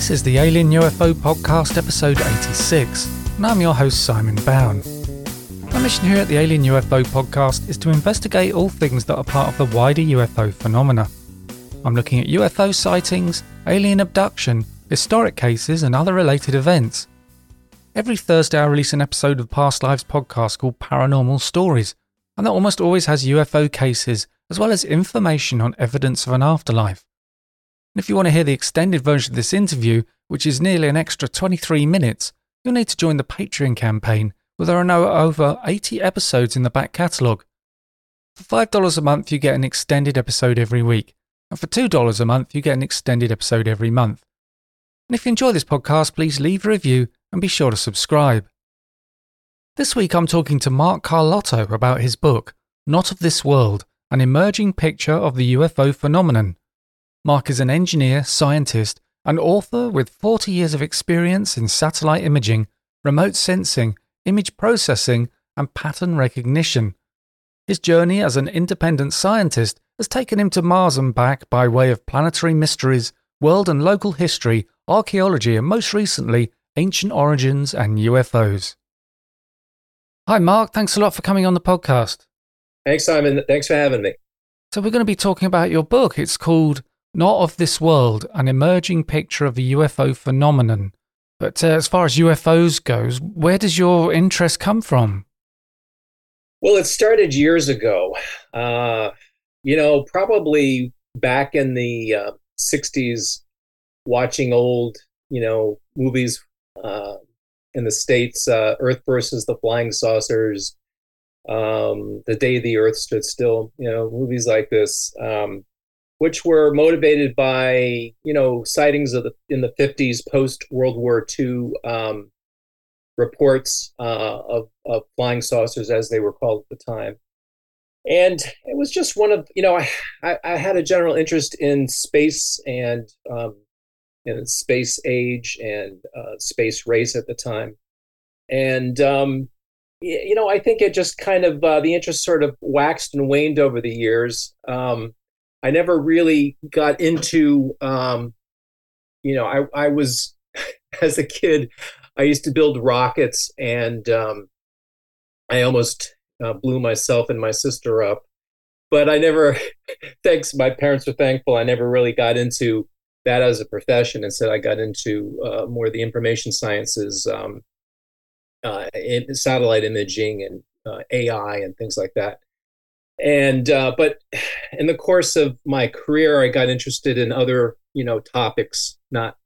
This is the Alien UFO Podcast episode 86, and I'm your host Simon Bowne. My mission here at the Alien UFO Podcast is to investigate all things that are part of the wider UFO phenomena. I'm looking at UFO sightings, alien abduction, historic cases and other related events. Every Thursday I release an episode of Past Lives Podcast called Paranormal Stories, and that almost always has UFO cases as well as information on evidence of an afterlife. And if you want to hear the extended version of this interview, which is nearly an extra 23 minutes, you'll need to join the Patreon campaign, where there are now over 80 episodes in the back catalogue. For $5 a month you get an extended episode every week, and for $2 a month you get an extended episode every month. And if you enjoy this podcast, please leave a review and be sure to subscribe. This week I'm talking to Mark Carlotto about his book, Not of This World, an emerging picture of the UFO phenomenon. Mark is an engineer, scientist, and author with 40 years of experience in satellite imaging, remote sensing, image processing, and pattern recognition. His journey as an independent scientist has taken him to Mars and back by way of planetary mysteries, world and local history, archaeology, and most recently, ancient origins and UFOs. Hi Mark, thanks a lot for coming on the podcast. Thanks Simon, thanks for having me. So we're going to be talking about your book. It's called Not of This World, an emerging picture of the UFO phenomenon. But as far as UFOs goes, where does your interest come from? Well, it started years ago. Probably back in the 60s, watching old, movies in the States, Earth versus the Flying Saucers, The Day the Earth Stood Still, movies like this. Which were motivated by, sightings of in the 50s, post-World War II reports of flying saucers, as they were called at the time. And it was just one of, I had a general interest in space and space age and space race at the time. And, I think it just kind of, the interest sort of waxed and waned over the years. I never really got into, I was, as a kid, I used to build rockets, and I almost blew myself and my sister up. But I never, my parents were thankful, I never really got into that as a profession. Instead, I got into more of the information sciences, satellite imaging and AI and things like that. And but in the course of my career, I got interested in other, topics, not,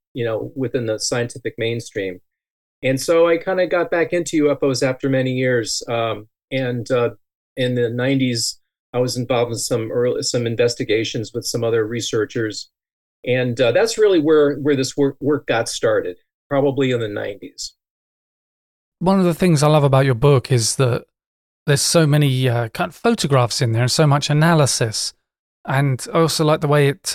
within the scientific mainstream. And so I kind of got back into UFOs after many years. In the 90s, I was involved in some investigations with some other researchers. And that's really where this work got started, probably in the 90s. One of the things I love about your book is that there's so many kind of photographs in there and so much analysis. And I also like the way it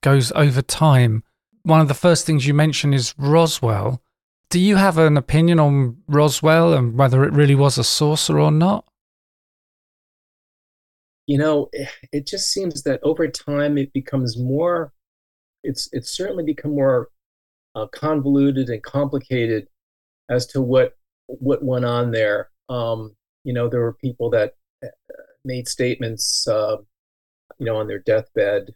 goes over time. One of the first things you mention is Roswell. Do you have an opinion on Roswell and whether it really was a saucer or not? It just seems that over time it becomes more, it's certainly become more convoluted and complicated as to what went on there. There were people that made statements, on their deathbed,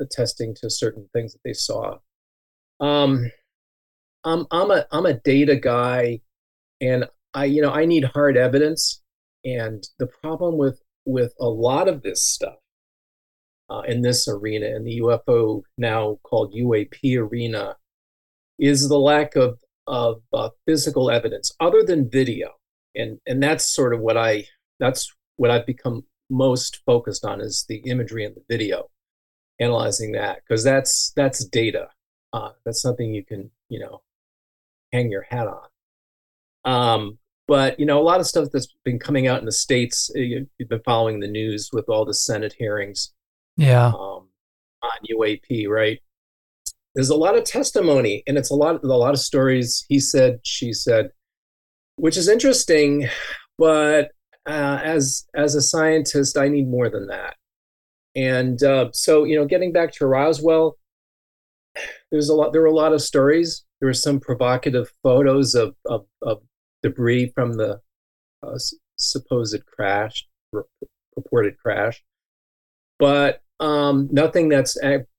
attesting to certain things that they saw. I'm a data guy, and I need hard evidence. And the problem with a lot of this stuff in this arena, in the UFO now called UAP arena, is the lack of physical evidence other than video. And that's sort of what I've become most focused on, is the imagery and the video, analyzing that, because that's data. That's something you can hang your hat on. But a lot of stuff that's been coming out in the States, you've been following the news with all the Senate hearings, on UAP, right? There's a lot of testimony, and it's a lot of stories. He said, she said. Which is interesting, but as a scientist, I need more than that. And so, getting back to Roswell, There were a lot of stories. There were some provocative photos of debris from the supposed crash, purported crash, but nothing that's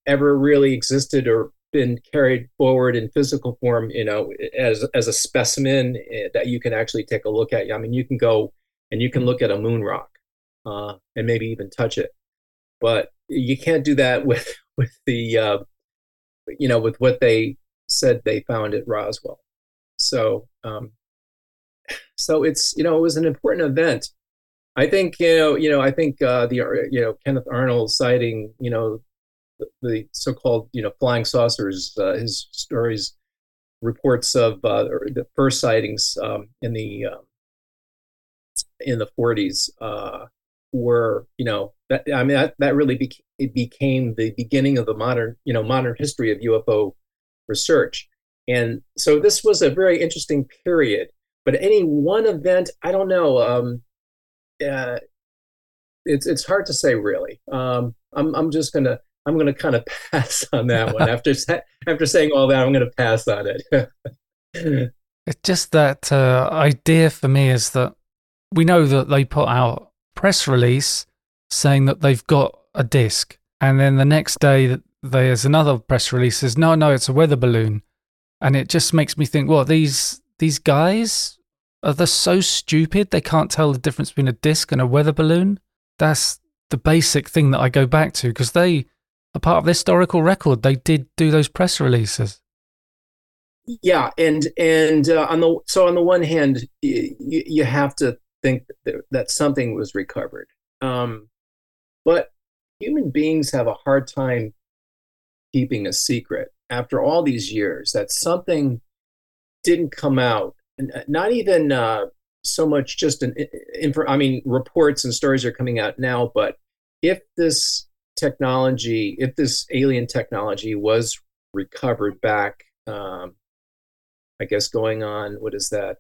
ever really existed or been carried forward in physical form, you know, as a specimen that you can actually take a look at. I mean, you can go and you can look at a moon rock and maybe even touch it, but you can't do that with the with what they said they found at Roswell. So it's, you know, it was an important event. I think, I think Kenneth Arnold citing, you know, the so-called, you know, flying saucers, his stories, reports of the first sightings in the 40s were, you know, that, I mean, that really became the beginning of the modern history of UFO research. And so this was a very interesting period, but any one event, I don't know. It's hard to say really. I'm gonna kind of pass on that one after saying all that. I'm gonna pass on it. It's just that idea for me is that we know that they put out a press release saying that they've got a disc, and then the next day there's another press release says no, it's a weather balloon, and it just makes me think, well, these guys are they so stupid they can't tell the difference between a disc and a weather balloon? That's the basic thing that I go back to, because they are part of the historical record. They did do those press releases. Yeah, and on the one hand, you have to think that something was recovered, but human beings have a hard time keeping a secret after all these years that something didn't come out. Not even so much just reports and stories are coming out now, but if this technology, if this alien technology was recovered back, I guess going on, what is that,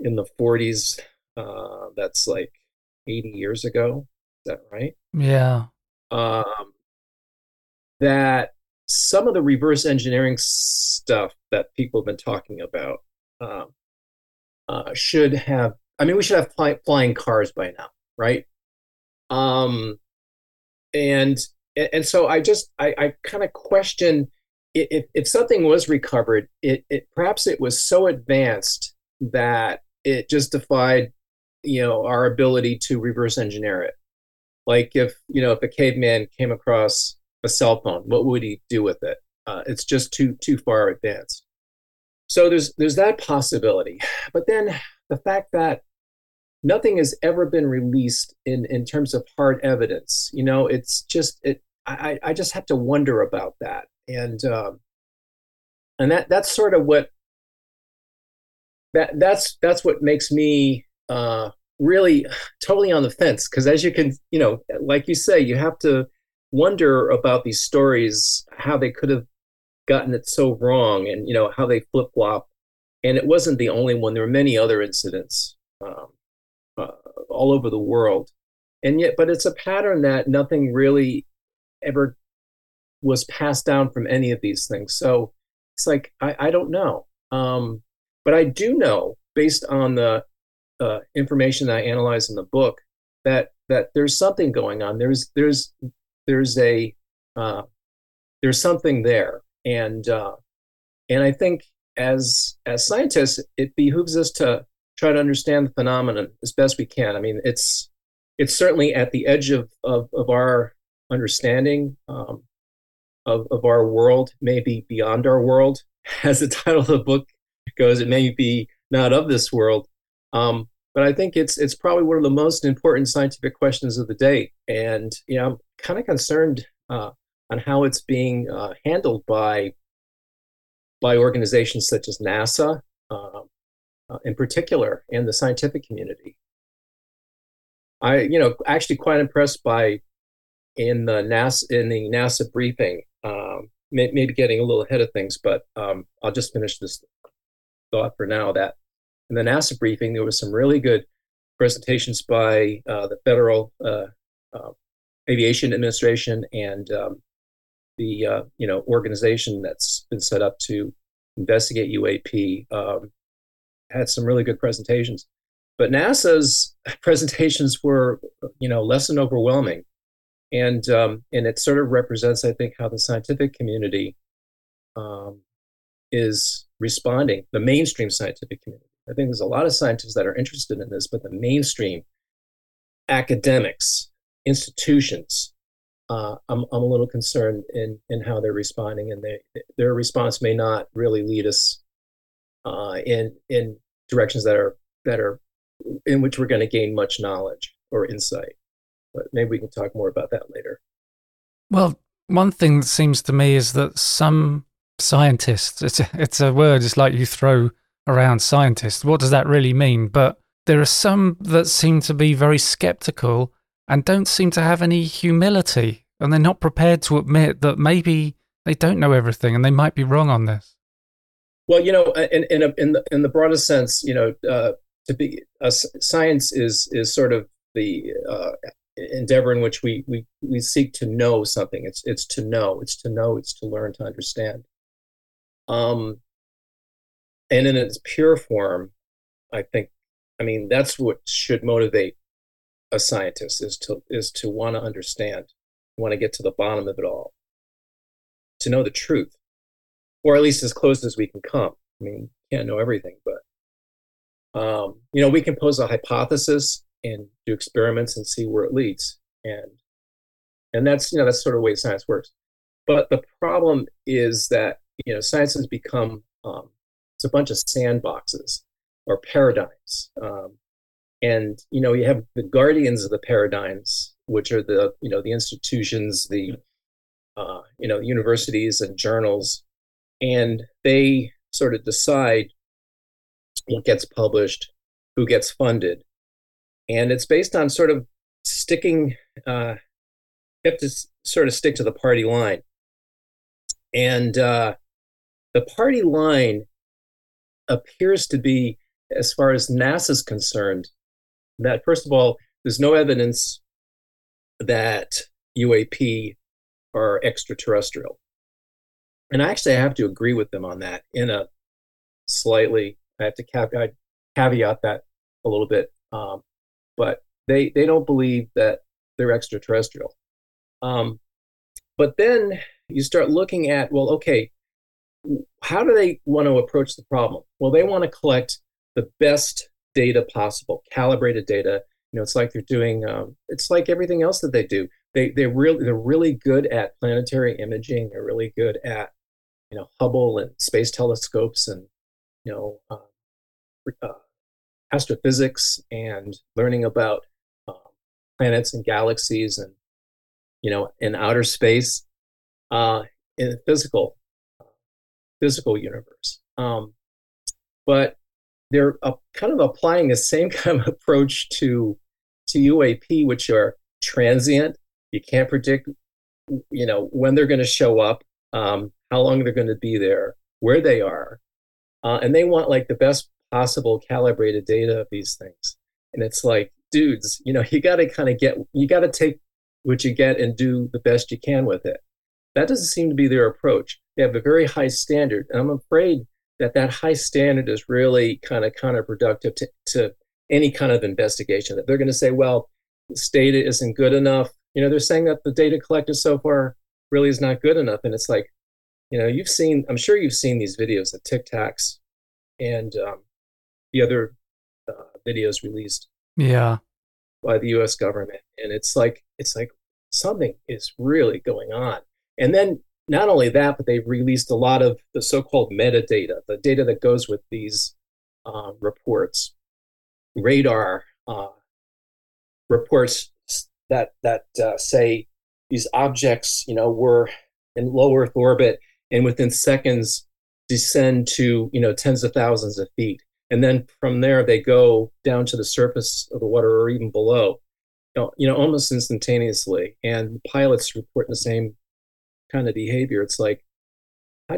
in the 40s, that's like 80 years ago, is that right? Yeah. That some of the reverse engineering stuff that people have been talking about, we should have flying cars by now, right? And so I kind of question if something was recovered, it perhaps it was so advanced that it just defied, you know, our ability to reverse engineer it. Like if a caveman came across a cell phone, what would he do with it? It's just too far advanced. So there's that possibility, but then the fact that nothing has ever been released in terms of hard evidence, you know, it's just I just have to wonder about that, and that's sort of what that's what makes me really totally on the fence, because as you can, you know, like you say, you have to wonder about these stories, how they could have gotten it so wrong, and you know how they flip-flop, and it wasn't the only one. There were many other incidents all over the world, and yet, but it's a pattern that nothing really ever was passed down from any of these things. So it's like I don't know, but I do know, based on the information that I analyze in the book, that there's something going on. There's something there. And I think as scientists, it behooves us to try to understand the phenomenon as best we can. I mean, it's certainly at the edge of our understanding of our world, maybe beyond our world. As the title of the book goes, it may be not of this world. But I think it's probably one of the most important scientific questions of the day. And, you know, I'm kind of concerned on how it's being handled by organizations such as NASA, in particular, and the scientific community. I, you know, actually quite impressed by in the NASA briefing. Maybe getting a little ahead of things, but I'll just finish this thought for now. That in the NASA briefing, there was some really good presentations by the Federal Aviation Administration and the organization that's been set up to investigate UAP had some really good presentations. But NASA's presentations were, less than overwhelming. And it sort of represents, I think, how the scientific community is responding, the mainstream scientific community. I think there's a lot of scientists that are interested in this, but the mainstream academics, institutions, I'm a little concerned in how they're responding, and their response may not really lead us in directions that are in which we're going to gain much knowledge or insight. But maybe we can talk more about that later. Well, one thing that seems to me is that some scientists, it's a word, it's like you throw around scientists. What does that really mean? But there are some that seem to be very skeptical and don't seem to have any humility, and they're not prepared to admit that maybe they don't know everything and they might be wrong on this. Well, in the broadest sense, to be science is sort of the endeavor in which we seek to know something. It's to know, it's to learn, to understand. And in its pure form, I mean that's what should motivate a scientist, is to want to understand, want to get to the bottom of it all, to know the truth, or at least as close as we can come. I mean, you can't know everything, but we can pose a hypothesis and do experiments and see where it leads, and that's sort of the way science works. But the problem is that science has become it's a bunch of sandboxes or paradigms. And, you have the guardians of the paradigms, which are the, the institutions, the, universities and journals, and they sort of decide what gets published, who gets funded. And it's based on sort of you have to sort of stick to the party line. And the party line appears to be, as far as NASA's concerned, that first of all, there's no evidence that UAP are extraterrestrial. And actually, I have to agree with them on that in a slightly, I have to caveat that a little bit. But they don't believe that they're extraterrestrial. But then you start looking at, well, okay, how do they want to approach the problem? Well, they want to collect the best data possible, calibrated data. It's like they're doing. It's like everything else that they do. They're really good at planetary imaging. They're really good at, Hubble and space telescopes and, astrophysics and learning about planets and galaxies and, in outer space, in the physical universe. But they're kind of applying the same kind of approach to UAP, which are transient. You can't predict, when they're going to show up, how long they're going to be there, where they are, and they want like the best possible calibrated data of these things. And it's like, dudes, you got to take what you get and do the best you can with it. That doesn't seem to be their approach. They have a very high standard, and I'm afraid that high standard is really kind of counterproductive to any kind of investigation. That they're going to say, well, this data isn't good enough. They're saying that the data collected so far really is not good enough. And it's like, I'm sure you've seen these videos of Tic Tacs and the other videos released by the U.S. government. And it's like something is really going on. And then not only that, but they've released a lot of the so-called metadata, the data that goes with these reports, radar reports that say these objects, were in low Earth orbit and within seconds descend to, tens of thousands of feet. And then from there, they go down to the surface of the water or even below, almost instantaneously. And pilots report the same kind of behavior. It's like, how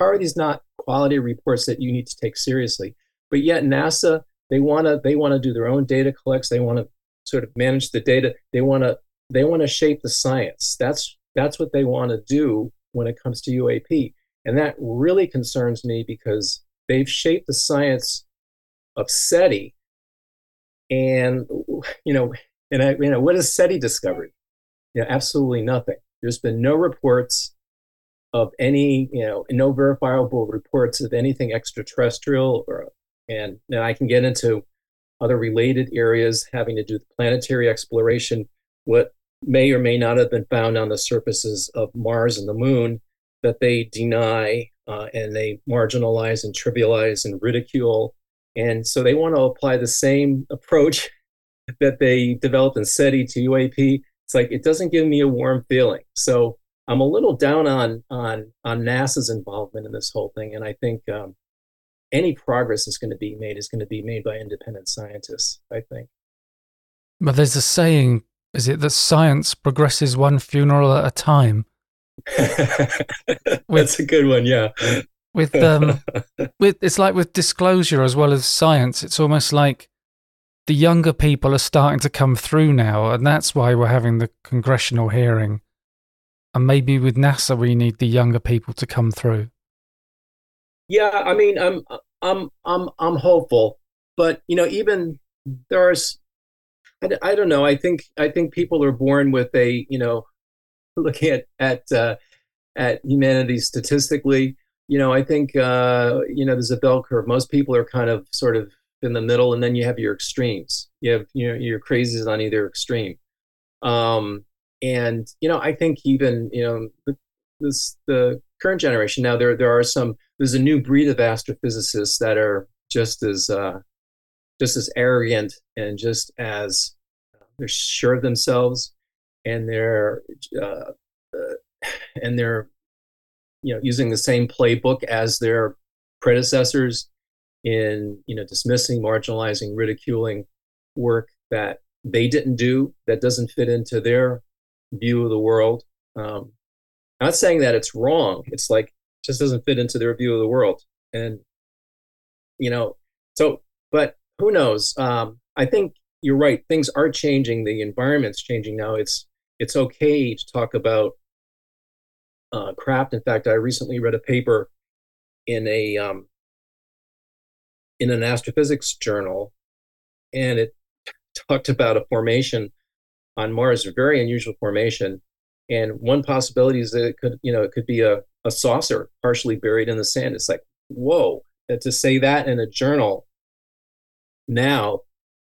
are these not quality reports that you need to take seriously? But yet NASA, they want to do their own data collects. They want to sort of manage the data. They want to They want to shape the science. That's what they want to do when it comes to UAP. And that really concerns me because they've shaped the science of SETI. And, what has SETI discovered? Absolutely nothing. There's been no reports of any, no verifiable reports of anything extraterrestrial, and I can get into other related areas having to do with planetary exploration, what may or may not have been found on the surfaces of Mars and the Moon that they deny and they marginalize and trivialize and ridicule. And so they want to apply the same approach that they developed in SETI to UAP. It's like, it doesn't give me a warm feeling. So I'm a little down on NASA's involvement in this whole thing. And I think any progress is going to be made by independent scientists, I think. But there's a saying, is it that science progresses one funeral at a time? That's a good one, yeah. With it's like with disclosure as well as science. It's almost like the younger people are starting to come through now, and that's why we're having the congressional hearing. And maybe with NASA, we need the younger people to come through. Yeah, I mean, I'm hopeful, but even there's, I don't know. I think people are born with a, looking at humanity statistically. I think there's a bell curve. Most people are kind of sort of in the middle, and then you have your extremes. You have your crazies on either extreme, and I think even the current generation now there are some. There's a new breed of astrophysicists that are just as arrogant and just as they're sure of themselves, and they're using the same playbook as their predecessors in dismissing, marginalizing, ridiculing work that they didn't do that doesn't fit into their view of the world. Not saying that it's wrong. It's like, just doesn't fit into their view of the world. And, but who knows? I think you're right. Things are changing. The environment's changing now. It's okay to talk about craft. In fact, I recently read a paper in an astrophysics journal, and it talked about a formation on Mars, a very unusual formation. And one possibility is that it could be a saucer partially buried in the sand. It's like, whoa, to say that in a journal now,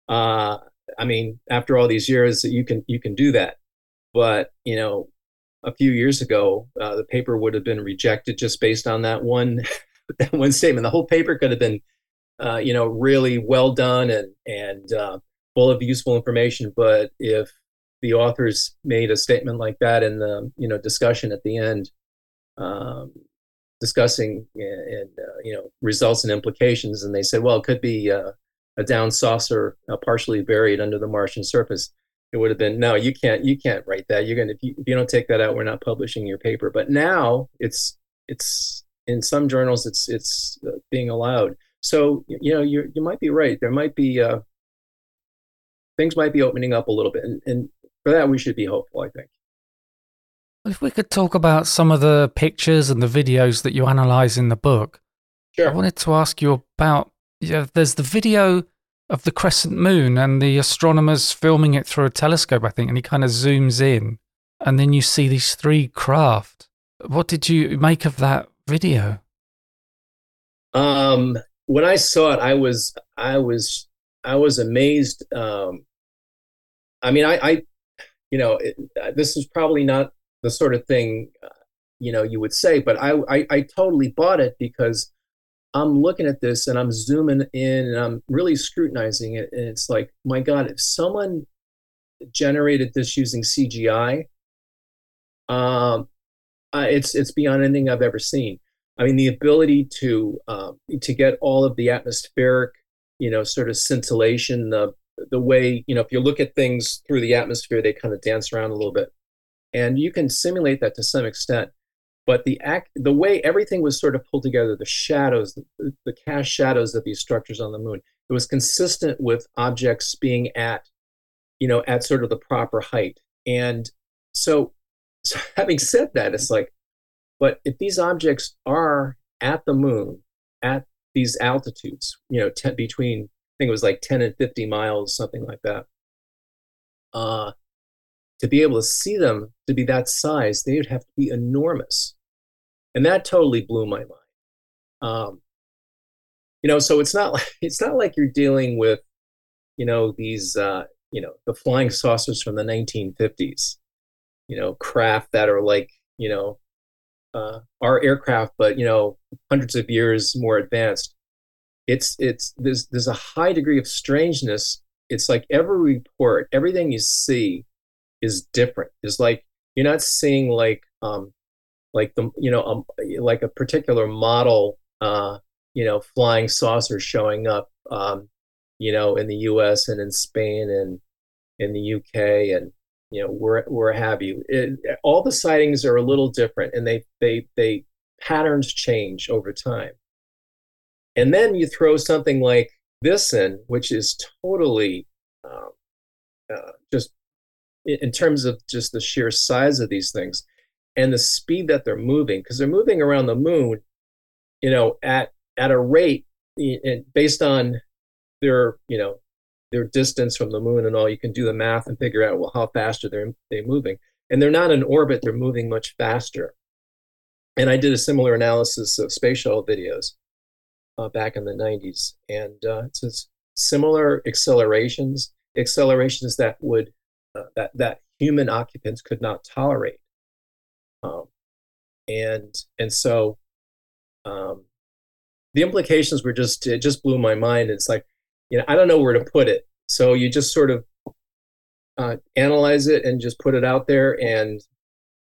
after all these years, you can do that. But, a few years ago, the paper would have been rejected just based on that one statement. The whole paper could have been, really well done and full of useful information. But if the authors made a statement like that in the, discussion at the end, discussing results and implications, and they said, well, it could be a downed saucer partially buried under the Martian surface, it would have been, no, you can't write that, if you don't take that out, we're not publishing your paper. But now it's in some journals it's being allowed. So you might be right. There might be things might be opening up a little bit, and for that we should be hopeful, I think. If we could talk about some of the pictures and the videos that you analyze in the book. Sure. I wanted to ask you about, there's the video of the crescent moon and the astronomers filming it through a telescope, I think, and he kind of zooms in, and then you see these three craft. What did you make of that video? When I saw it, I was amazed. This is probably not the sort of thing, you would say, but I totally bought it because I'm looking at this and I'm zooming in and I'm really scrutinizing it. And it's like, my God, if someone generated this using CGI, it's beyond anything I've ever seen. I mean, the ability to get all of the atmospheric, sort of scintillation, the way, if you look at things through the atmosphere, they kind of dance around a little bit. And you can simulate that to some extent, but the way everything was sort of pulled together, the shadows, the cast shadows of these structures on the moon, it was consistent with objects being at sort of the proper height. And so having said that, it's like, but if these objects are at the moon, at these altitudes, you know, between, I think it was like 10 and 50 miles, something like that, to be able to see them, to be that size, they would have to be enormous. And that totally blew my mind. You know, so it's not like you're dealing with, you know, these, you know, the flying saucers from the 1950s, you know, craft that are like, you know, our aircraft, but, you know, hundreds of years more advanced. There's a high degree of strangeness. It's like every report, everything you see is different. It's like you're not seeing like a particular model, you know, flying saucer showing up, you know, in the U.S. and in Spain and in the U.K. and, you know, where have you. All the sightings are a little different, and they patterns change over time. And then you throw something like this in, which is totally just in terms of just the sheer size of these things and the speed that they're moving, because they're moving around the moon, you know, at a rate based on their, you know, their distance from the moon and all. You can do the math and figure out, well, how fast are they moving? And they're not in orbit, they're moving much faster. And I did a similar analysis of space shuttle videos back in the 90s, and it's similar accelerations that would that human occupants could not tolerate, and so the implications were just blew my mind. It's like, you know, I don't know where to put it, so you just sort of analyze it and just put it out there, and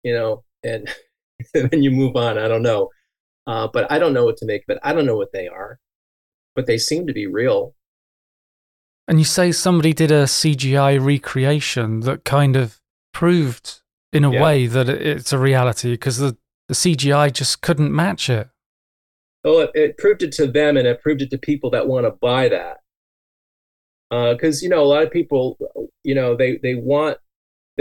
you know, and then you move on. I don't know. But I don't know what to make of it. I don't know what they are, but they seem to be real. And you say somebody did a CGI recreation that kind of proved, in a way, that it's a reality, because the CGI just couldn't match it. Oh, it proved it to them, and it proved it to people that want to buy that. Because, you know, a lot of people, you know, they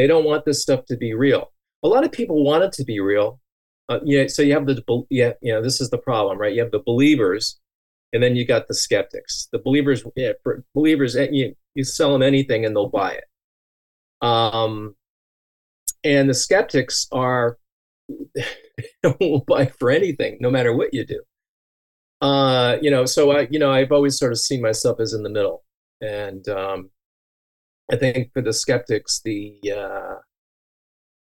don't want this stuff to be real. A lot of people want it to be real. So you have this is the problem, right? You have the believers, and then you got the skeptics. The believers, you sell them anything and they'll buy it. And the skeptics won't buy for anything, no matter what you do. You know, so I've always sort of seen myself as in the middle, and I think for the skeptics, the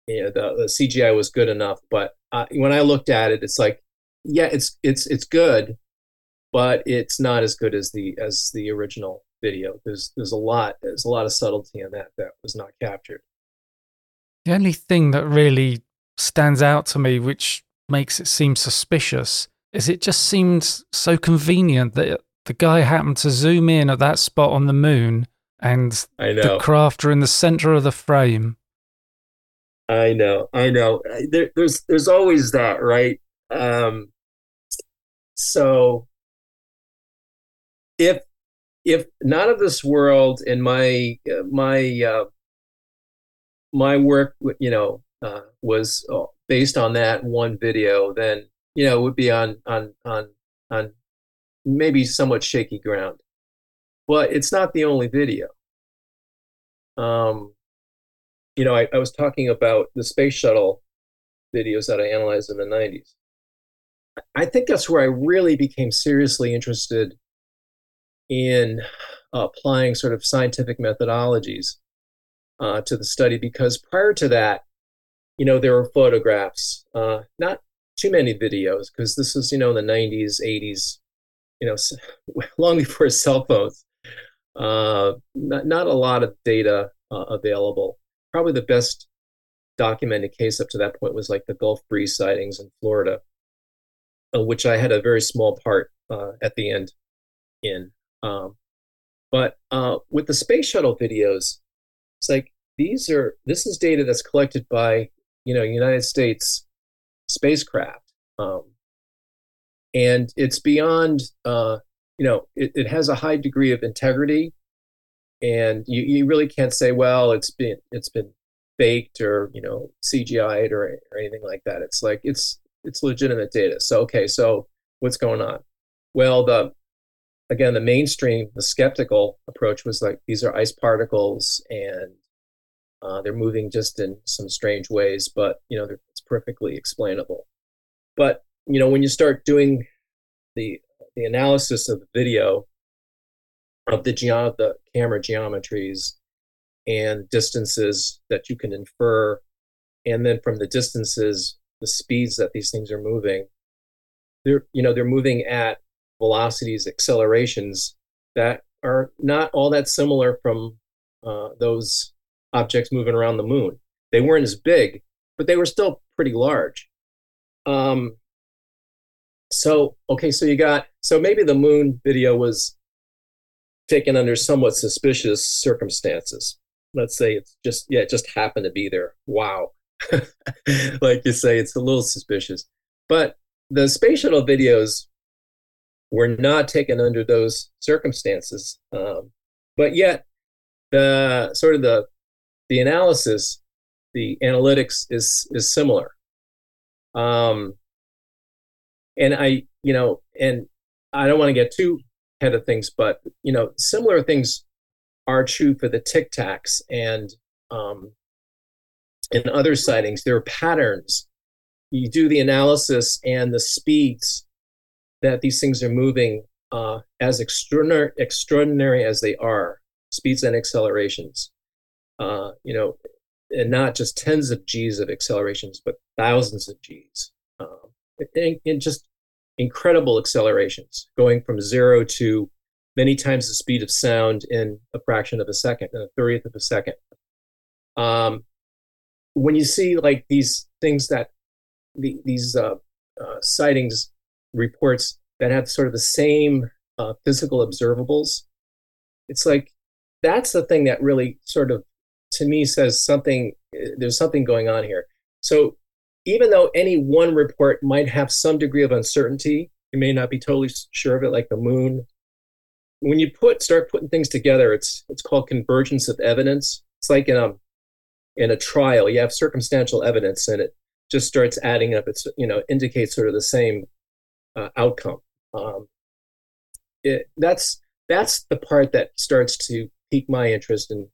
CGI was good enough, but when I looked at it, it's like, yeah, it's good, but it's not as good as the original video. There's a lot of subtlety in that was not captured. The only thing that really stands out to me, which makes it seem suspicious, is it just seemed so convenient that the guy happened to zoom in at that spot on the moon, and the craft are in the center of the frame. I know. There's always that, right? So if Not of This World and my work, you know, was based on that one video, then, you know, it would be on maybe somewhat shaky ground. But it's not the only video. You know, I was talking about the space shuttle videos that I analyzed in the 90s. I think that's where I really became seriously interested in applying sort of scientific methodologies to the study, because prior to that, you know, there were photographs, not too many videos, because this was, you know, the 90s, 80s, you know, long before cell phones, not a lot of data available. Probably the best documented case up to that point was like the Gulf Breeze sightings in Florida, which I had a very small part at the end in. But with the space shuttle videos, it's like this is data that's collected by, you know, United States spacecraft, and it's beyond, you know, it has a high degree of integrity. And you really can't say, well, it's been faked or, you know, CGI'd or anything like that. It's like, it's legitimate data. So, okay, so what's going on? Well, the mainstream, the skeptical approach was like, these are ice particles and they're moving just in some strange ways, but, you know, it's perfectly explainable. But, you know, when you start doing the analysis of the video, of the camera geometries and distances that you can infer, and then from the distances, the speeds that these things are moving, they're moving at velocities, accelerations that are not all that similar from those objects moving around the moon. They weren't as big, but they were still pretty large. So maybe the moon video was taken under somewhat suspicious circumstances. Let's say it just happened to be there. Wow. Like you say, it's a little suspicious. But the space shuttle videos were not taken under those circumstances. But yet the analysis, the analytics is similar. And I don't want to get too head of things, but, you know, similar things are true for the Tic Tacs and other sightings. There are patterns. You do the analysis and the speeds that these things are moving, as extraordinary as they are, speeds and accelerations, and not just tens of Gs of accelerations, but thousands of Gs, and just incredible accelerations, going from zero to many times the speed of sound in a fraction of a second, in a 30th of a second. When you see like these things that these sightings, reports that have sort of the same physical observables, it's like that's the thing that really sort of, to me, says something. There's something going on here. So even though any one report might have some degree of uncertainty, you may not be totally sure of it, like the moon. When you start putting things together, it's called convergence of evidence. It's like in a trial, you have circumstantial evidence, and it just starts adding up. It's, you know, indicates sort of the same outcome. That's the part that starts to pique my interest and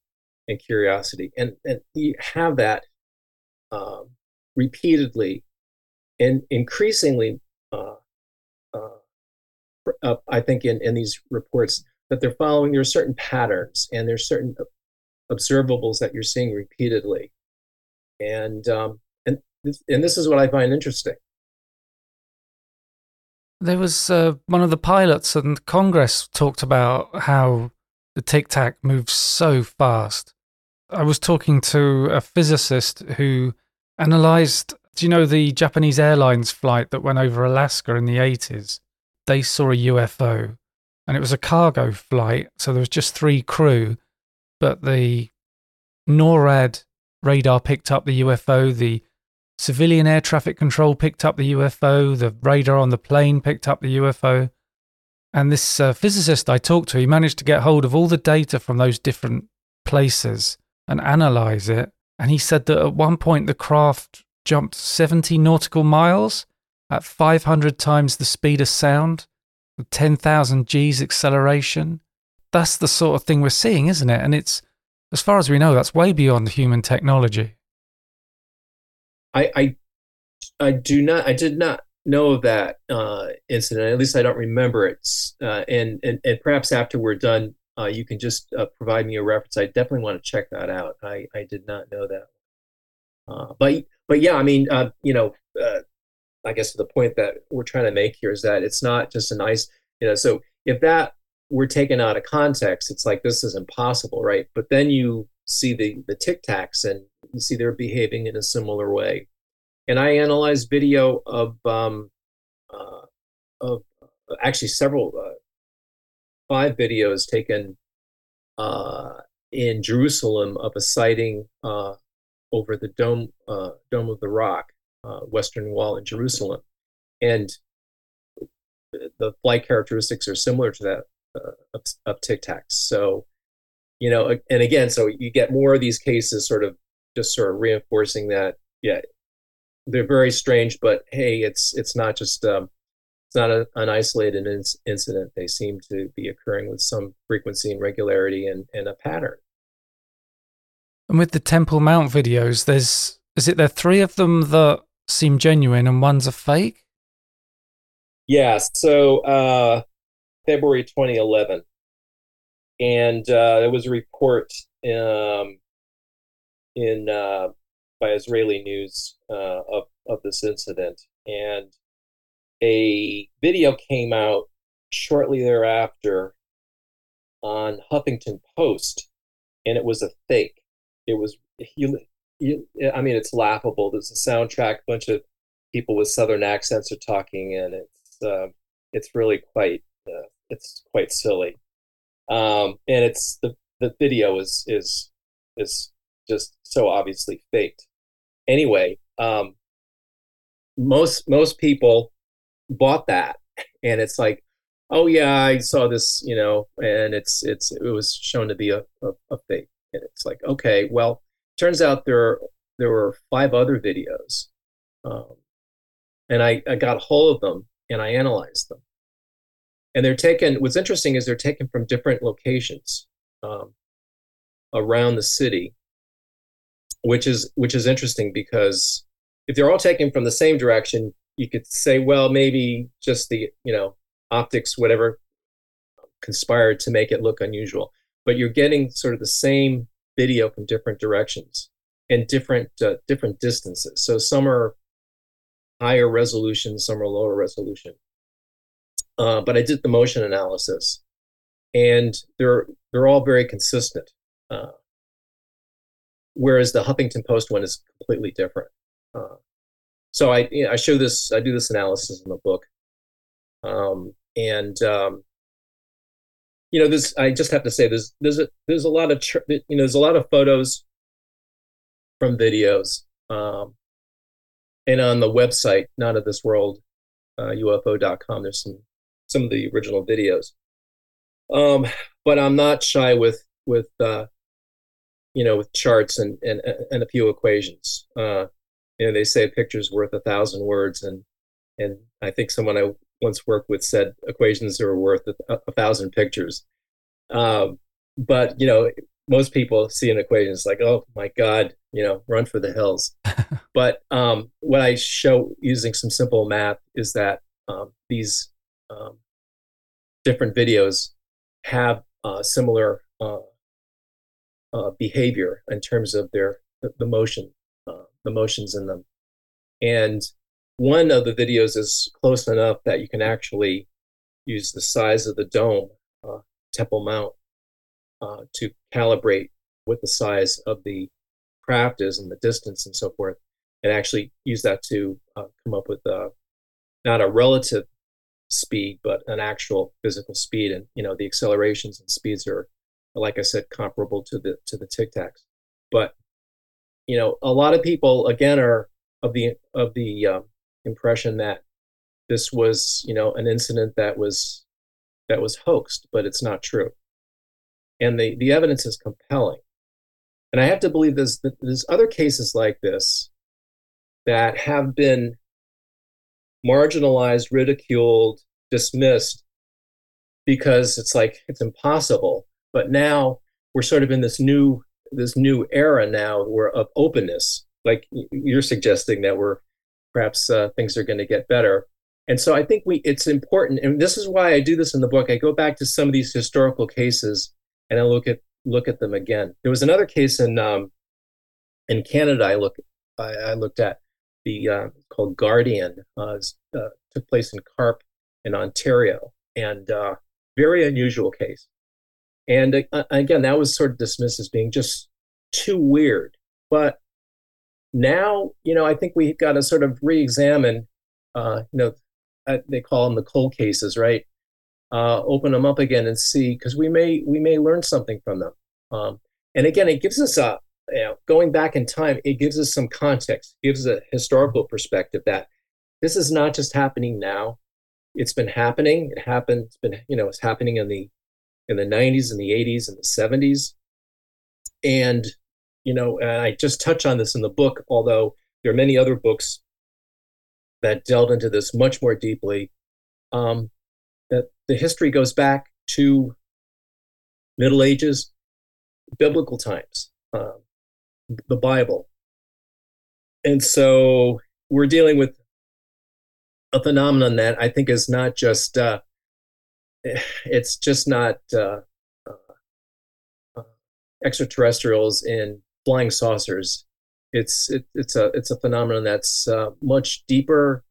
curiosity, and you have that repeatedly and increasingly. I think in these reports that they're following, there are certain patterns and there's certain observables that you're seeing repeatedly, and this is what I find interesting. There was one of the pilots in Congress talked about how the Tic Tac moves so fast. I was talking to a physicist who analysed, do you know the Japanese Airlines flight that went over Alaska in the 80s? They saw a UFO, and it was a cargo flight, so there was just three crew, but the NORAD radar picked up the UFO, the civilian air traffic control picked up the UFO, the radar on the plane picked up the UFO, and this physicist I talked to, he managed to get hold of all the data from those different places and analyse it, and he said that at one point the craft jumped 70 nautical miles at 500 times the speed of sound, 10,000 Gs acceleration. That's the sort of thing we're seeing, isn't it? And it's, as far as we know, that's way beyond human technology. I did not know of that incident. At least I don't remember it. And perhaps after we're done, you can just provide me a reference. I definitely want to check that out. I did not know that. But yeah, I mean, I guess the point that we're trying to make here is that it's not just a nice, you know. So if that were taken out of context, it's like this is impossible, right? But then you see the Tic Tacs and you see they're behaving in a similar way. And I analyzed video of actually several 5 videos taken in Jerusalem of a sighting over the Dome of the Rock, Western Wall in Jerusalem, and the flight characteristics are similar to that of Tic Tacs. So, you know, and again, so you get more of these cases sort of just sort of reinforcing that, yeah, they're very strange, but hey, it's not just it's not an isolated incident. They seem to be occurring with some frequency and regularity and a pattern. And with the Temple Mount videos, there are three of them that seem genuine and one's a fake? Yeah, so February 2011. And there was a report by Israeli news of this incident. And a video came out shortly thereafter on Huffington Post, and it was a fake. It was, it's laughable. There's a soundtrack, a bunch of people with Southern accents are talking, and it's really quite, it's quite silly. And it's the video is just so obviously faked. Anyway, most people bought that, and it's like, oh yeah, I saw this, you know, and it was shown to be a fake. And it's like, okay, well, turns out there were five other videos, and I got a hold of them and I analyzed them. And they're taken. What's interesting is they're taken from different locations around the city, which is interesting, because if they're all taken from the same direction, you could say, well, maybe just the optics, whatever, conspired to make it look unusual. But you're getting sort of the same video from different directions and different distances. So some are higher resolution, some are lower resolution. But I did the motion analysis, and they're all very consistent. Whereas the Huffington Post one is completely different. So I show this. I do this analysis in the book, This, I just have to say, there's a lot of there's a lot of photos from videos, and on the website Not of This World, UFO.com, there's some of the original videos, but I'm not shy with charts and a few equations. They say a picture's worth 1,000 words, and I think someone I once worked with said equations are worth 1,000 pictures. But, most people see an equation, it's like, oh my God, run for the hills. But what I show using some simple math is that these different videos have similar behavior in terms of the motion, the motions in them. And one of the videos is close enough that you can actually use the size of the dome, Temple Mount, to calibrate what the size of the craft is and the distance and so forth, and actually use that to come up with not a relative speed, but an actual physical speed. And the accelerations and speeds are, like I said, comparable to the Tic Tacs. But a lot of people again are of the impression that this was an incident that was hoaxed, but it's not true, and the evidence is compelling. And I have to believe there's other cases like this that have been marginalized, ridiculed, dismissed, because it's like it's impossible. But now we're sort of in this new era now where of openness, like you're suggesting, that we're perhaps things are going to get better. And so I think it's important, and this is why I do this in the book. I go back to some of these historical cases and I look at them again. There was another case in Canada I looked at, the called Guardian. Took place in Carp in Ontario, and very unusual case. And again, that was sort of dismissed as being just too weird. But now, I think we've got to sort of re-examine, they call them the cold cases, right? Open them up again and see, because we may learn something from them. And again, it gives us going back in time, it gives us some context, gives a historical perspective that this is not just happening now. It's been happening. It happened. It's been, it's happening in the 90s and the 80s and the 70s. And you know, and I just touch on this in the book, although there are many other books that delved into this much more deeply, that the history goes back to Middle Ages, biblical times, the Bible. And so we're dealing with a phenomenon that I think is not just, it's just not extraterrestrials and flying saucers. It's a phenomenon that's much deeper,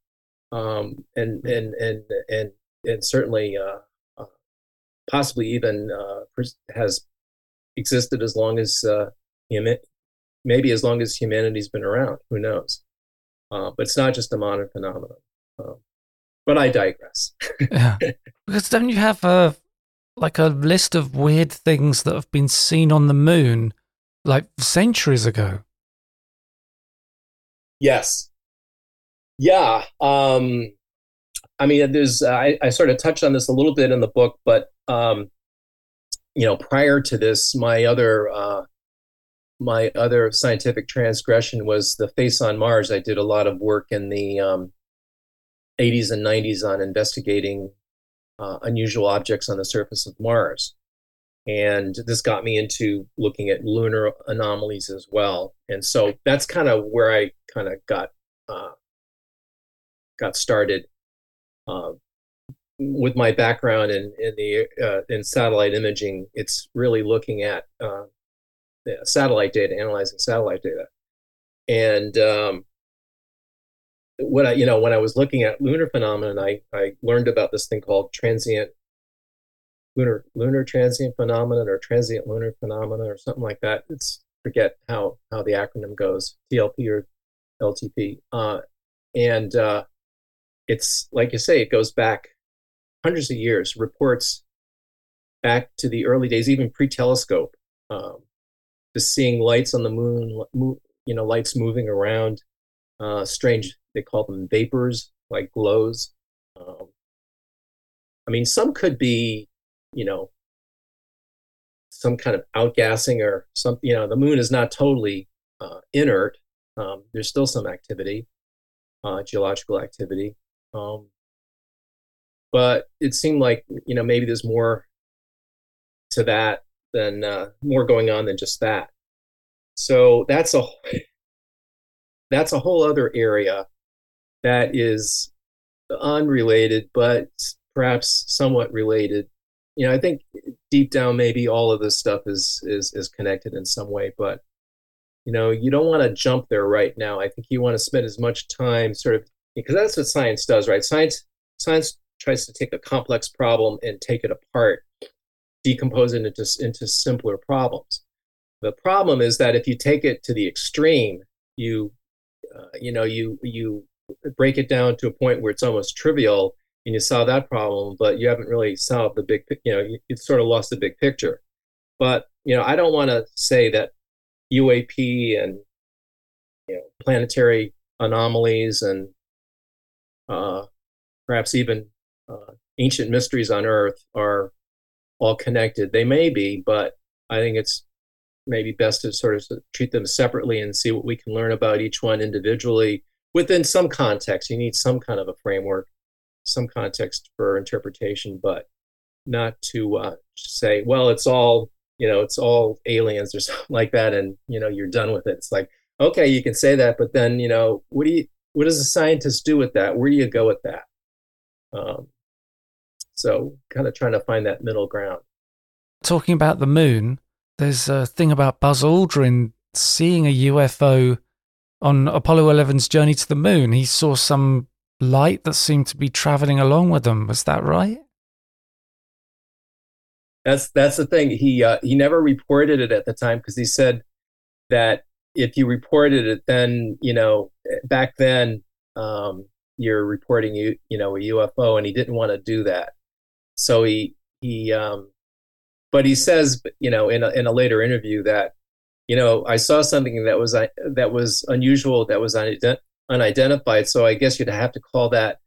and certainly possibly even has existed as long as maybe as long as humanity's been around. Who knows? But it's not just a modern phenomenon. But I digress. Yeah. Because don't you have a list of weird things that have been seen on the moon like centuries ago? Yes. Yeah. I mean, there's, I sort of touched on this a little bit in the book, but, you know, prior to this, my other scientific transgression was the face on Mars. I did a lot of work in the 80s and 90s on investigating unusual objects on the surface of Mars. And this got me into looking at lunar anomalies as well. And so that's kind of where I kind of got started with my background in satellite imaging. It's really looking at satellite data, analyzing satellite data. And when I was looking at lunar phenomenon, I learned about this thing called lunar transient phenomenon or transient lunar phenomena or something like that. It's forget how the acronym goes, TLP or LTP. And it's like you say, it goes back hundreds of years, reports back to the early days, even pre-telescope, just seeing lights on the moon, lights moving around, strange, they call them vapors, like glows. I mean, some could be, you know, some kind of outgassing or something. You know, the moon is not totally inert. There's still some activity, geological activity. But it seemed like, you know, maybe there's more to that than more going on than just that. So that's a whole other area that is unrelated, but perhaps somewhat related. You know, I think deep down, maybe all of this stuff is connected in some way, but, you know, you don't want to jump there right now. I think you want to spend as much time sort of, because that's what science does, right? Science tries to take a complex problem and take it apart, decompose it into simpler problems. The problem is that if you take it to the extreme, you break it down to a point where it's almost trivial, and you solve that problem, but you haven't really solved the big, you know, you've sort of lost the big picture. But, you know, I don't want to say that UAP and, you know, planetary anomalies and perhaps even ancient mysteries on Earth are all connected. They may be, but I think it's maybe best to sort of treat them separately and see what we can learn about each one individually within some context. You need some kind of a framework, some context for interpretation, but not to say, well, it's all, you know, it's all aliens or something like that, and, you know, you're done with it. It's like, okay, you can say that, but then, you know, what does a scientist do with that? Where do you go with that? So kind of trying to find that middle ground. Talking about the moon, there's a thing about Buzz Aldrin seeing a UFO on Apollo 11's journey to the moon. He saw some light that seemed to be traveling along with them. Was that right? That's the thing. He never reported it at the time because he said that if you reported it, then, you know, back then you're reporting you know a UFO, and he didn't want to do that. So but he says, you know, in a later interview that, you know, I saw something that was unusual, that was unidentified, so I guess you'd have to call that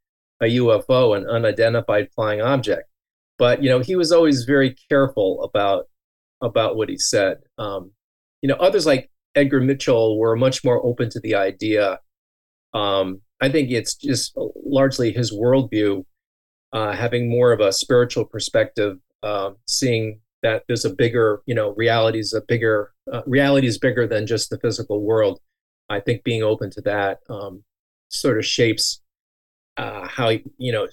a UFO, an unidentified flying object. But, you know, he was always very careful about what he said. You know, others like Edgar Mitchell were much more open to the idea. I think it's just largely his worldview, having more of a spiritual perspective, seeing that there's a bigger, reality is bigger than just the physical world. I think being open to that sort of shapes how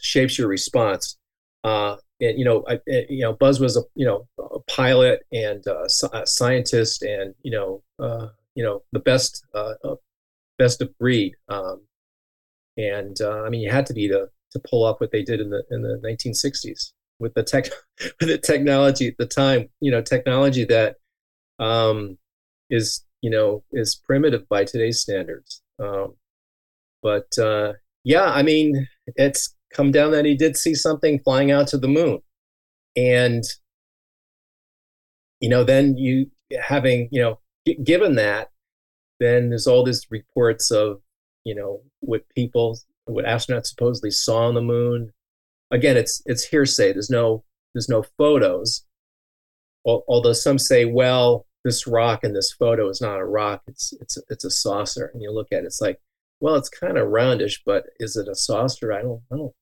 shapes your response. And Buzz was a pilot and a scientist, and the best of breed. I mean, you had to be to pull off what they did in the 1960s with the technology at the time. Technology that is primitive by today's standards. I mean, it's come down that he did see something flying out to the moon. And, then you having, given that, then there's all these reports of, what astronauts supposedly saw on the moon. Again, it's hearsay. There's no photos. Although some say, well, this rock in this photo is not a rock. It's a saucer. And you look at it, it's like, well, it's kind of roundish, but is it a saucer? I don't know.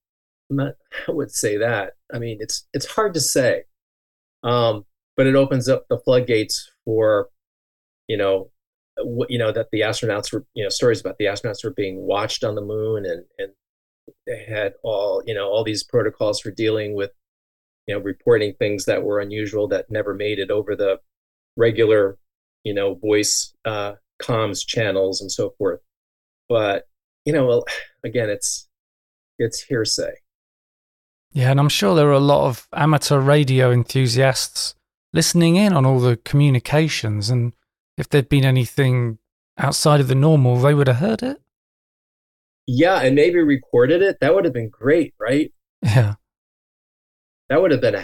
I would say that. I mean, it's hard to say, but it opens up the floodgates for, that the astronauts were, stories about the astronauts were being watched on the moon, and they had all these protocols for dealing with, reporting things that were unusual that never made it over the regular, voice comms channels and so forth. But, again, it's hearsay. Yeah, and I'm sure there are a lot of amateur radio enthusiasts listening in on all the communications. And if there'd been anything outside of the normal, they would have heard it. Yeah, and maybe recorded it. That would have been great, right? Yeah. That would have been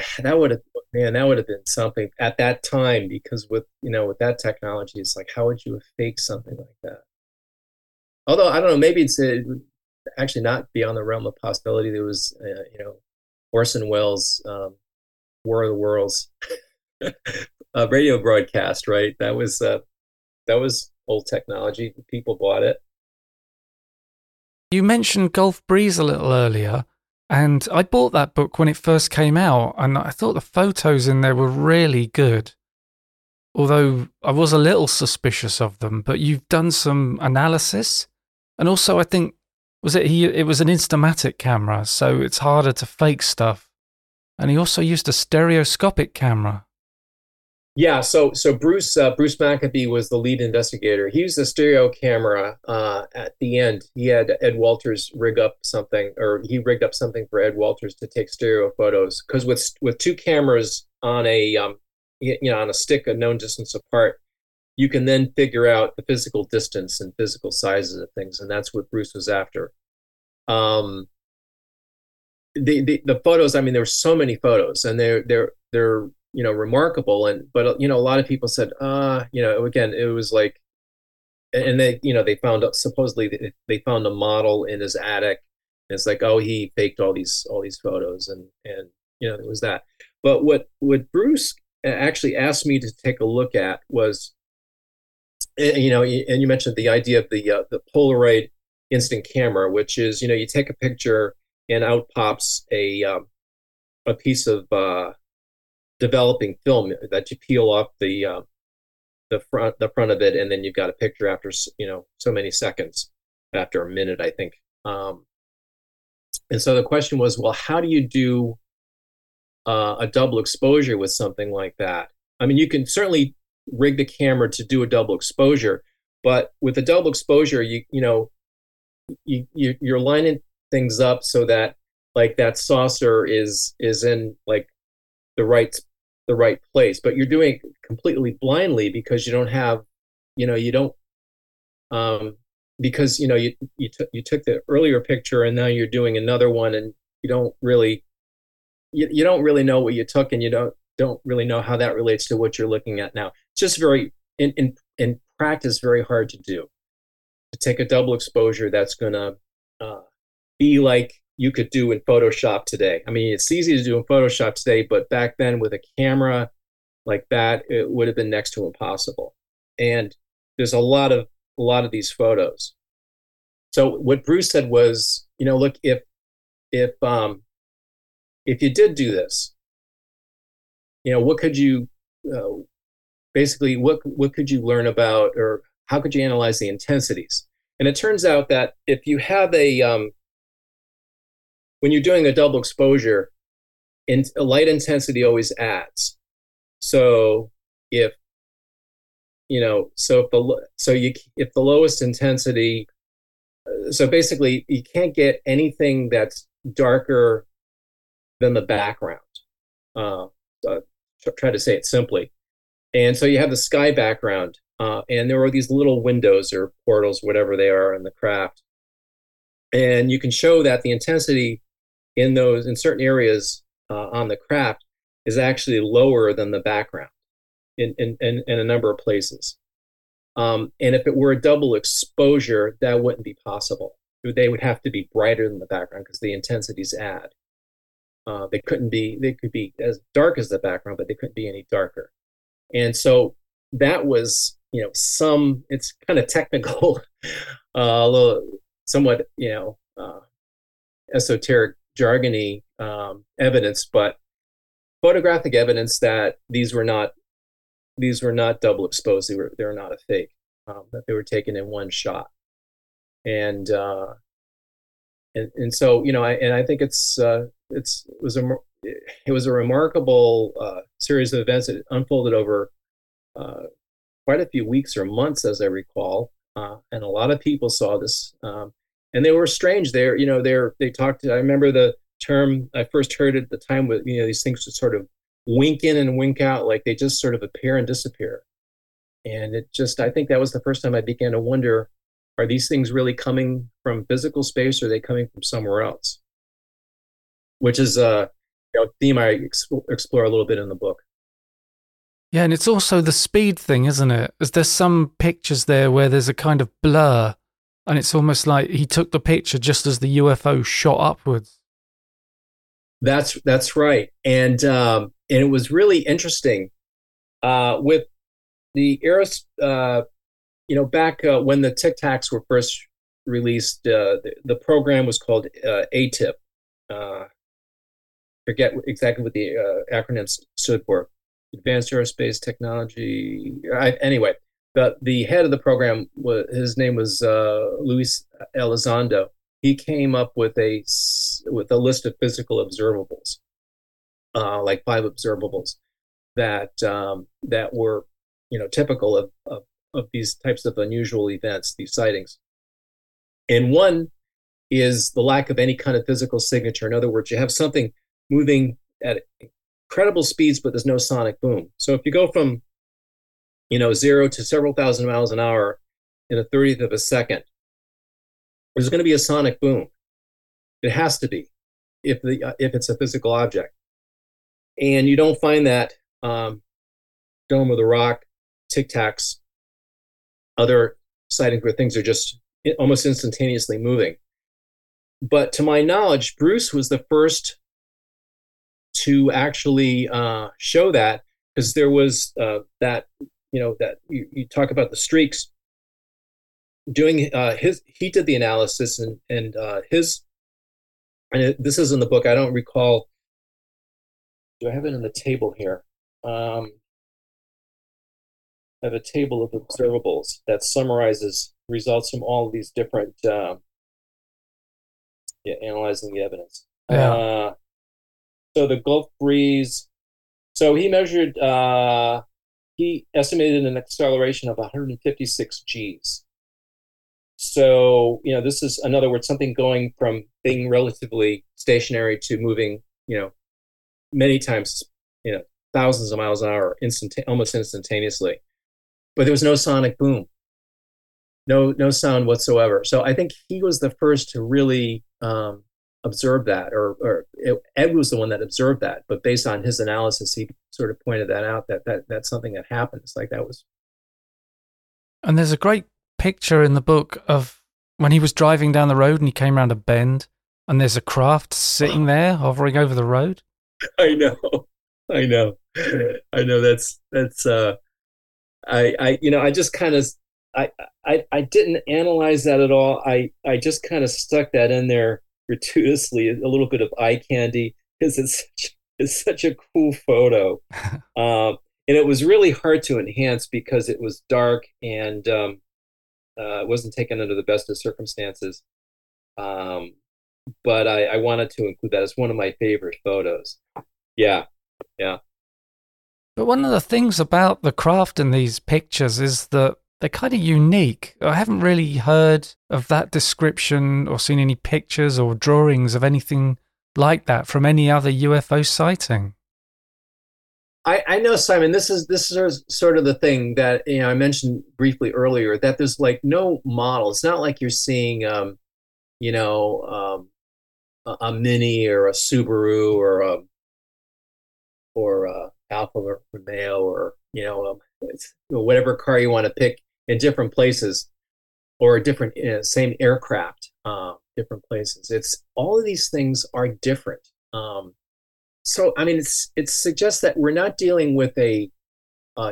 something at that time, because with that technology, it's like, how would you have faked something like that? Although, I don't know, maybe it's actually not beyond the realm of possibility. There was, Orson Welles' War of the Worlds radio broadcast, right? That was old technology. People bought it. You mentioned Gulf Breeze a little earlier, and I bought that book when it first came out, and I thought the photos in there were really good. Although I was a little suspicious of them, but you've done some analysis, and also I think it was an Instamatic camera, so it's harder to fake stuff, and he also used a stereoscopic camera. Yeah, so Bruce McAbee was the lead investigator. He used a stereo camera at the end. He had Ed Walters rigged up something for Ed Walters to take stereo photos, because with two cameras on a on a stick a known distance apart, you can then figure out the physical distance and physical sizes of things, and that's what Bruce was after. The photos, I mean, there were so many photos, and they're remarkable, but a lot of people said, again, it was like, and they found out, supposedly they found a model in his attic, and it's like, oh, he faked all these photos, and it was that. But what Bruce actually asked me to take a look at was, and you mentioned the idea of the Polaroid instant camera, which is, you take a picture and out pops a piece of developing film that you peel off the front of it, and then you've got a picture after so many seconds, after a minute, I think. And so the question was, well, how do you do a double exposure with something like that? I mean, you can certainly rig the camera to do a double exposure, but with a double exposure, you're lining things up so that, like, that saucer is in, like, the right place, but you're doing it completely blindly, because you don't have, because you took the earlier picture, and now you're doing another one, and you don't really know what you took, and you don't really know how that relates to what you're looking at now. It's just very, in practice, very hard to do. To take a double exposure that's going to be like you could do in Photoshop today. I mean, it's easy to do in Photoshop today, but back then with a camera like that, it would have been next to impossible. And there's a lot of these photos. So what Bruce said was, you know, look, if you did do this, you know, what could you basically what could you learn about, or how could you analyze the intensities? And it turns out that if you have a when you're doing a double exposure, light intensity always adds. So if you know, if the lowest intensity, so basically you can't get anything that's darker than the background. Try to say it simply. And so you have the sky background, and there are these little windows or portals, whatever they are, in the craft. And you can show that the intensity in certain areas on the craft is actually lower than the background in a number of places. And if it were a double exposure, that wouldn't be possible. They would have to be brighter than the background because the intensities add. They could be as dark as the background, but they couldn't be any darker. And so that was, you know, it's kind of technical, somewhat, you know, esoteric, jargony evidence, but photographic evidence that these were not double exposed. They were not a fake, that they were taken in one shot. And so, you know, I think it was a remarkable series of events that unfolded over quite a few weeks or months, as I recall. And a lot of people saw this, and they were strange. They talked. I remember the term I first heard at the time with, you know, these things would sort of wink in and wink out, like they just sort of appear and disappear. And I think that was the first time I began to wonder, are these things really coming from physical space, or are they coming from somewhere else? Which is a theme I explore a little bit in the book. Yeah, and it's also the speed thing, isn't it? Is there some pictures there where there's a kind of blur, and it's almost like he took the picture just as the UFO shot upwards. That's right, and it was really interesting with the Aeros. Back when the Tic Tacs were first released, the program was called ATIP. Forget exactly what the acronym stood for. Advanced Aerospace Technology. Anyway, the head of the program, his name was Luis Elizondo. He came up with a list of physical observables, like 5 observables that were, you know, typical of these types of unusual events, these sightings. And one is the lack of any kind of physical signature. In other words, you have something moving at incredible speeds, but there's no sonic boom. So if you go from, you know, 0 to several thousand miles an hour in 1/30 of a second, there's going to be a sonic boom. It has to be, if it's a physical object. And you don't find that Dome of the Rock, Tic Tacs, other sightings where things are just almost instantaneously moving. But to my knowledge, Bruce was the first to actually show that, because there was you talk about the streaks. He did the analysis and this is in the book. I don't recall. Do I have it in the table here? I have a table of observables that summarizes results from all of these different analyzing the evidence. Yeah. So the Gulf Breeze. So he measured. He estimated an acceleration of 156 Gs. So, you know, this is, in other words, something going from being relatively stationary to moving, you know, many times, you know, thousands of miles an hour, almost instantaneously. But there was no sonic boom, no sound whatsoever. So I think he was the first to really observe that, or Ed was the one that observed that. But based on his analysis, he sort of pointed that out, that's something that happened. It's like that was. And there's a great picture in the book of when he was driving down the road and he came around a bend and there's a craft sitting there hovering over the road. I know. That's I just kind of I didn't analyze that at all. I just kind of stuck that in there gratuitously, a little bit of eye candy, because it's such a cool photo. And it was really hard to enhance because it was dark and it wasn't taken under the best of circumstances. But I wanted to include that. It's one of my favorite photos. Yeah, yeah. But one of the things about the craft in these pictures is that they're kind of unique. I haven't really heard of that description or seen any pictures or drawings of anything like that from any other UFO sighting. I know, Simon, this is sort of the thing that, you know, I mentioned briefly earlier, that there's like no model. It's not like you're seeing, a Mini or a Subaru or a Alfa Romeo or, whatever car you want to pick in different places, or different same aircraft, different places. It's all of these things are different. So, I mean, it suggests that we're not dealing with a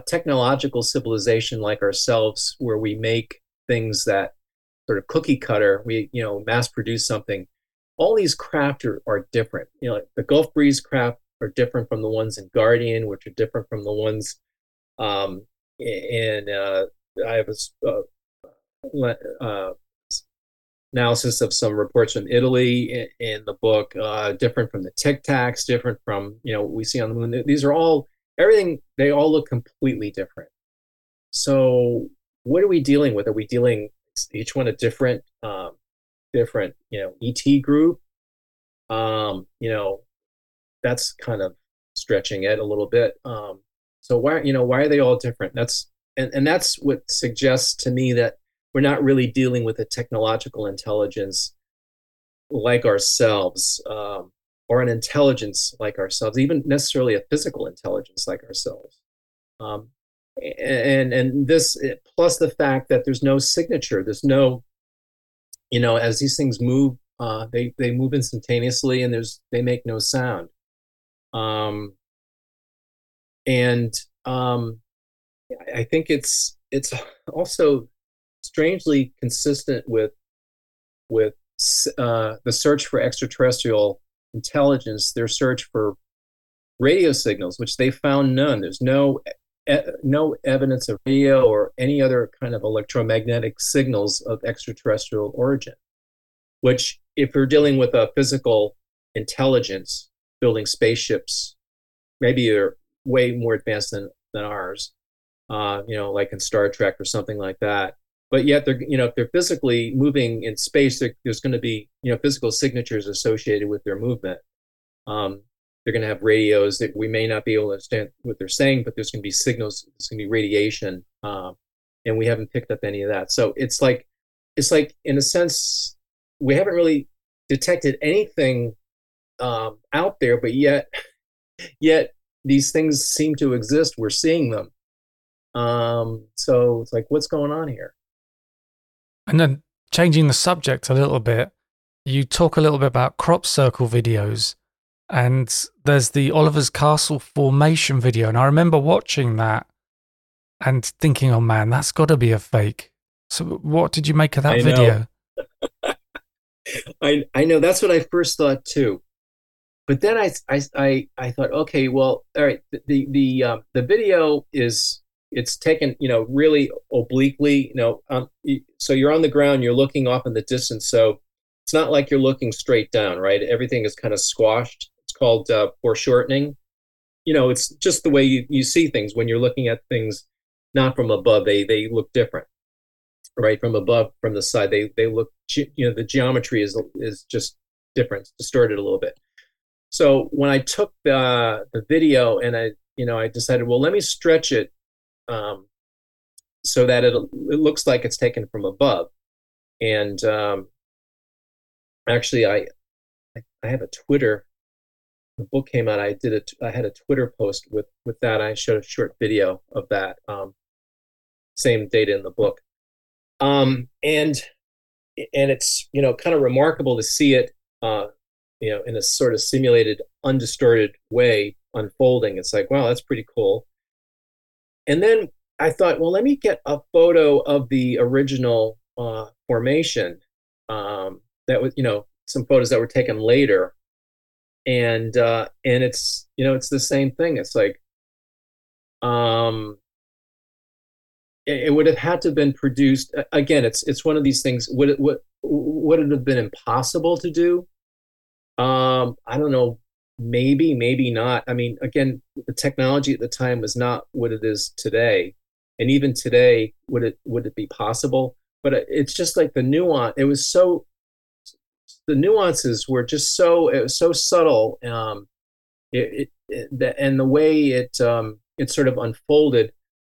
technological civilization like ourselves, where we make things that sort of cookie cutter, we mass produce something. All these craft are different. You know, like the Gulf Breeze craft are different from the ones in Guardian, which are different from the ones in I have a analysis of some reports from Italy in the book, different from the Tic Tacs, different from, what we see on the moon. These are all, everything, they all look completely different. So what are we dealing with? Are we dealing each one a different, ET group? That's kind of stretching it a little bit. So why are they all different? That's, and that's what suggests to me that we're not really dealing with a technological intelligence like ourselves, or an intelligence like ourselves, even necessarily a physical intelligence like ourselves. And this, plus the fact that there's no signature, there's no, as these things move, they move instantaneously, and they make no sound. I think it's also strangely consistent with the search for extraterrestrial intelligence, their search for radio signals, which they found none. There's no evidence of radio or any other kind of electromagnetic signals of extraterrestrial origin, which, if you're dealing with a physical intelligence building spaceships, maybe they're way more advanced than ours, like in Star Trek or something like that. But yet, they're, if they're physically moving in space, there's going to be, physical signatures associated with their movement. They're going to have radios that we may not be able to understand what they're saying, but there's going to be signals, there's going to be radiation, and we haven't picked up any of that. So it's like in a sense, we haven't really detected anything out there, but yet these things seem to exist. We're seeing them. So it's like, what's going on here? And then, changing the subject a little bit, you talk a little bit about crop circle videos, and there's the Oliver's Castle formation video. And I remember watching that and thinking, oh man, that's got to be a fake. So what did you make of that video? I know, that's what I first thought too. But then I thought, okay, well, all right, the video is, it's taken, really obliquely, so you're on the ground, you're looking off in the distance. So it's not like you're looking straight down, right? Everything is kind of squashed. It's called foreshortening. It's just the way you see things when you're looking at things, not from above. They look different, right? From above, from the side, they look, the geometry is just different, distorted a little bit. So when I took the video and I decided, well, let me stretch it so that it looks like it's taken from above. And actually, I have a Twitter. The book came out. I had a Twitter post with that. I showed a short video of that. Same data in the book. And it's kind of remarkable to see it in a sort of simulated, undistorted way unfolding. It's like, wow, that's pretty cool. And then I thought, well, let me get a photo of the original formation that was, you know, some photos that were taken later. And it's, you know, it's the same thing. It's like, it would have had to have been produced again. It's one of these things. Would it have been impossible to do? I don't know. Maybe not. I mean, again, the technology at the time was not what it is today, and even today, would it be possible? But it's just like the nuance. It was so. The nuances were just so. It was so subtle. And the way it sort of unfolded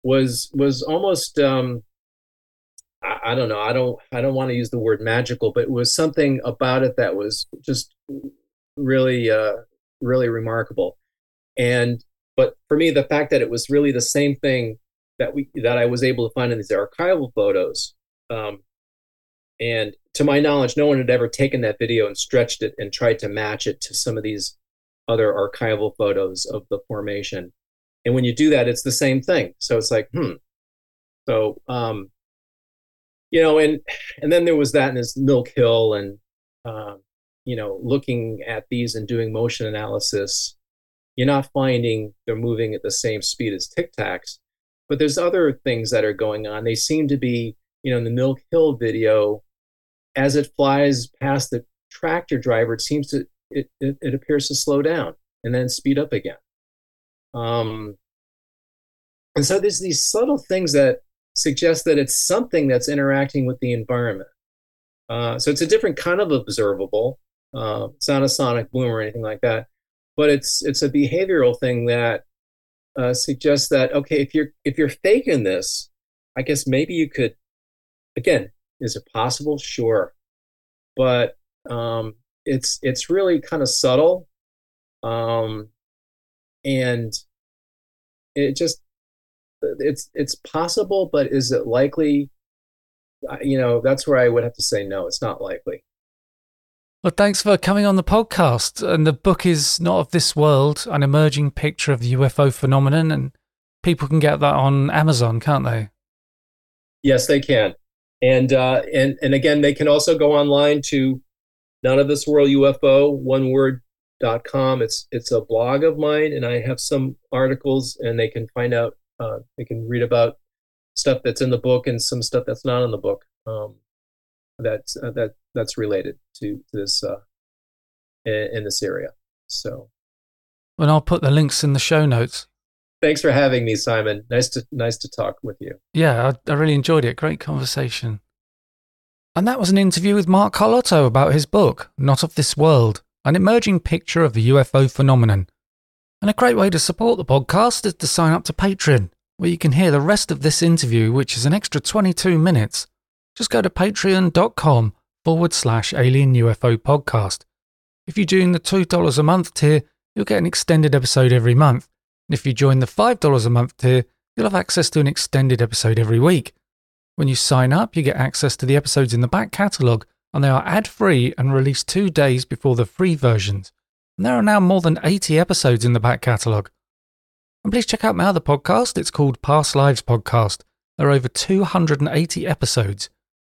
was almost I don't know, I don't want to use the word magical, but it was something about it that was just really really remarkable. And but for me, the fact that it was really the same thing that I was able to find in these archival photos, and to my knowledge, no one had ever taken that video and stretched it and tried to match it to some of these other archival photos of the formation. And when you do that, it's the same thing. So it's like, So, you know, and then there was that in this Milk Hill, and you know, looking at these and doing motion analysis, you're not finding they're moving at the same speed as Tic Tacs, but there's other things that are going on. They seem to be, you know, in the Milk Hill video, as it flies past the tractor driver, it seems to it appears to slow down and then speed up again. And so there's these subtle things that suggest that it's something that's interacting with the environment. So it's a different kind of observable. It's not a sonic boom or anything like that, but it's a behavioral thing that suggests that, okay, if you're faking this, I guess maybe you could. Again, is it possible? Sure, but it's really kind of subtle. And it just, it's possible, but is it likely? You know, that's where I would have to say no, it's not likely. Well, thanks for coming on the podcast. And the book is Not of This World, An Emerging Picture of the UFO Phenomenon. And people can get that on Amazon, can't they? Yes, they can. And again, they can also go online to notofthisworldufo.com. It's a blog of mine, and I have some articles, and they can find out, they can read about stuff that's in the book and some stuff that's not in the book, that's related to this in this area. So, and I'll put the links in the show notes. Thanks for having me, Simon. Nice to talk with you. Yeah, I really enjoyed it. Great conversation. And that was an interview with Mark Carlotto about his book, Not of This World. An emerging picture of the UFO phenomenon. And a great way to support the podcast is to sign up to Patreon, where you can hear the rest of this interview, which is an extra 22 minutes. Just go to patreon.com/alien UFO podcast. If you join the $2 a month tier, you'll get an extended episode every month. And if you join the $5 a month tier, you'll have access to an extended episode every week. When you sign up, you get access to the episodes in the back catalogue, and they are ad-free and released 2 days before the free versions. And there are now more than 80 episodes in the back catalogue. And please check out my other podcast, it's called Past Lives Podcast. There are over 280 episodes.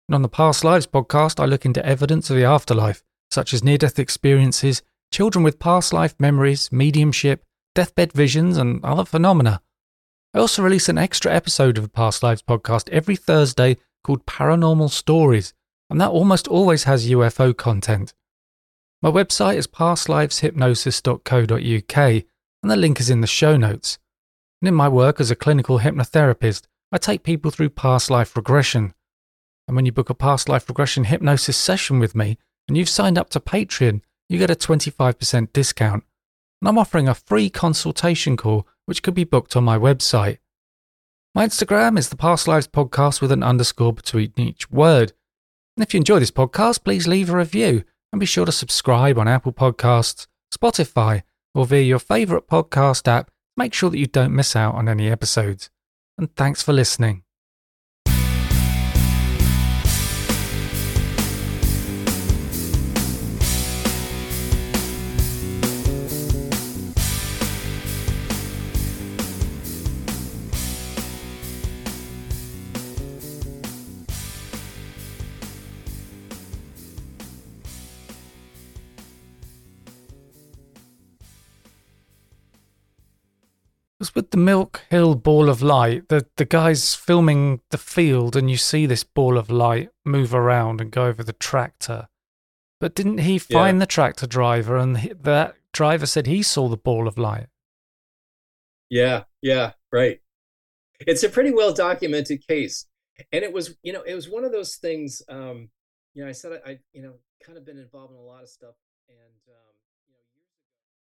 And on the Past Lives Podcast, I look into evidence of the afterlife, such as near-death experiences, children with past life memories, mediumship, deathbed visions, and other phenomena. I also release an extra episode of the Past Lives Podcast every Thursday called Paranormal Stories, and that almost always has UFO content. My website is pastliveshypnosis.co.uk, and the link is in the show notes. And in my work as a clinical hypnotherapist, I take people through past life regression. And when you book a past life regression hypnosis session with me, and you've signed up to Patreon, you get a 25% discount. And I'm offering a free consultation call, which could be booked on my website. My Instagram is the Past Lives Podcast with an underscore between each word. And if you enjoy this podcast, please leave a review and be sure to subscribe on Apple Podcasts, Spotify, or via your favourite podcast app. Make sure that you don't miss out on any episodes. And thanks for listening. was with the Milk Hill ball of light. The guy's filming the field and you see this ball of light move around and go over the tractor. But didn't he find the tractor driver, and that driver said he saw the ball of light? Yeah, right. It's a pretty well documented case. And it was one of those things, I said, I kind of been involved in a lot of stuff, and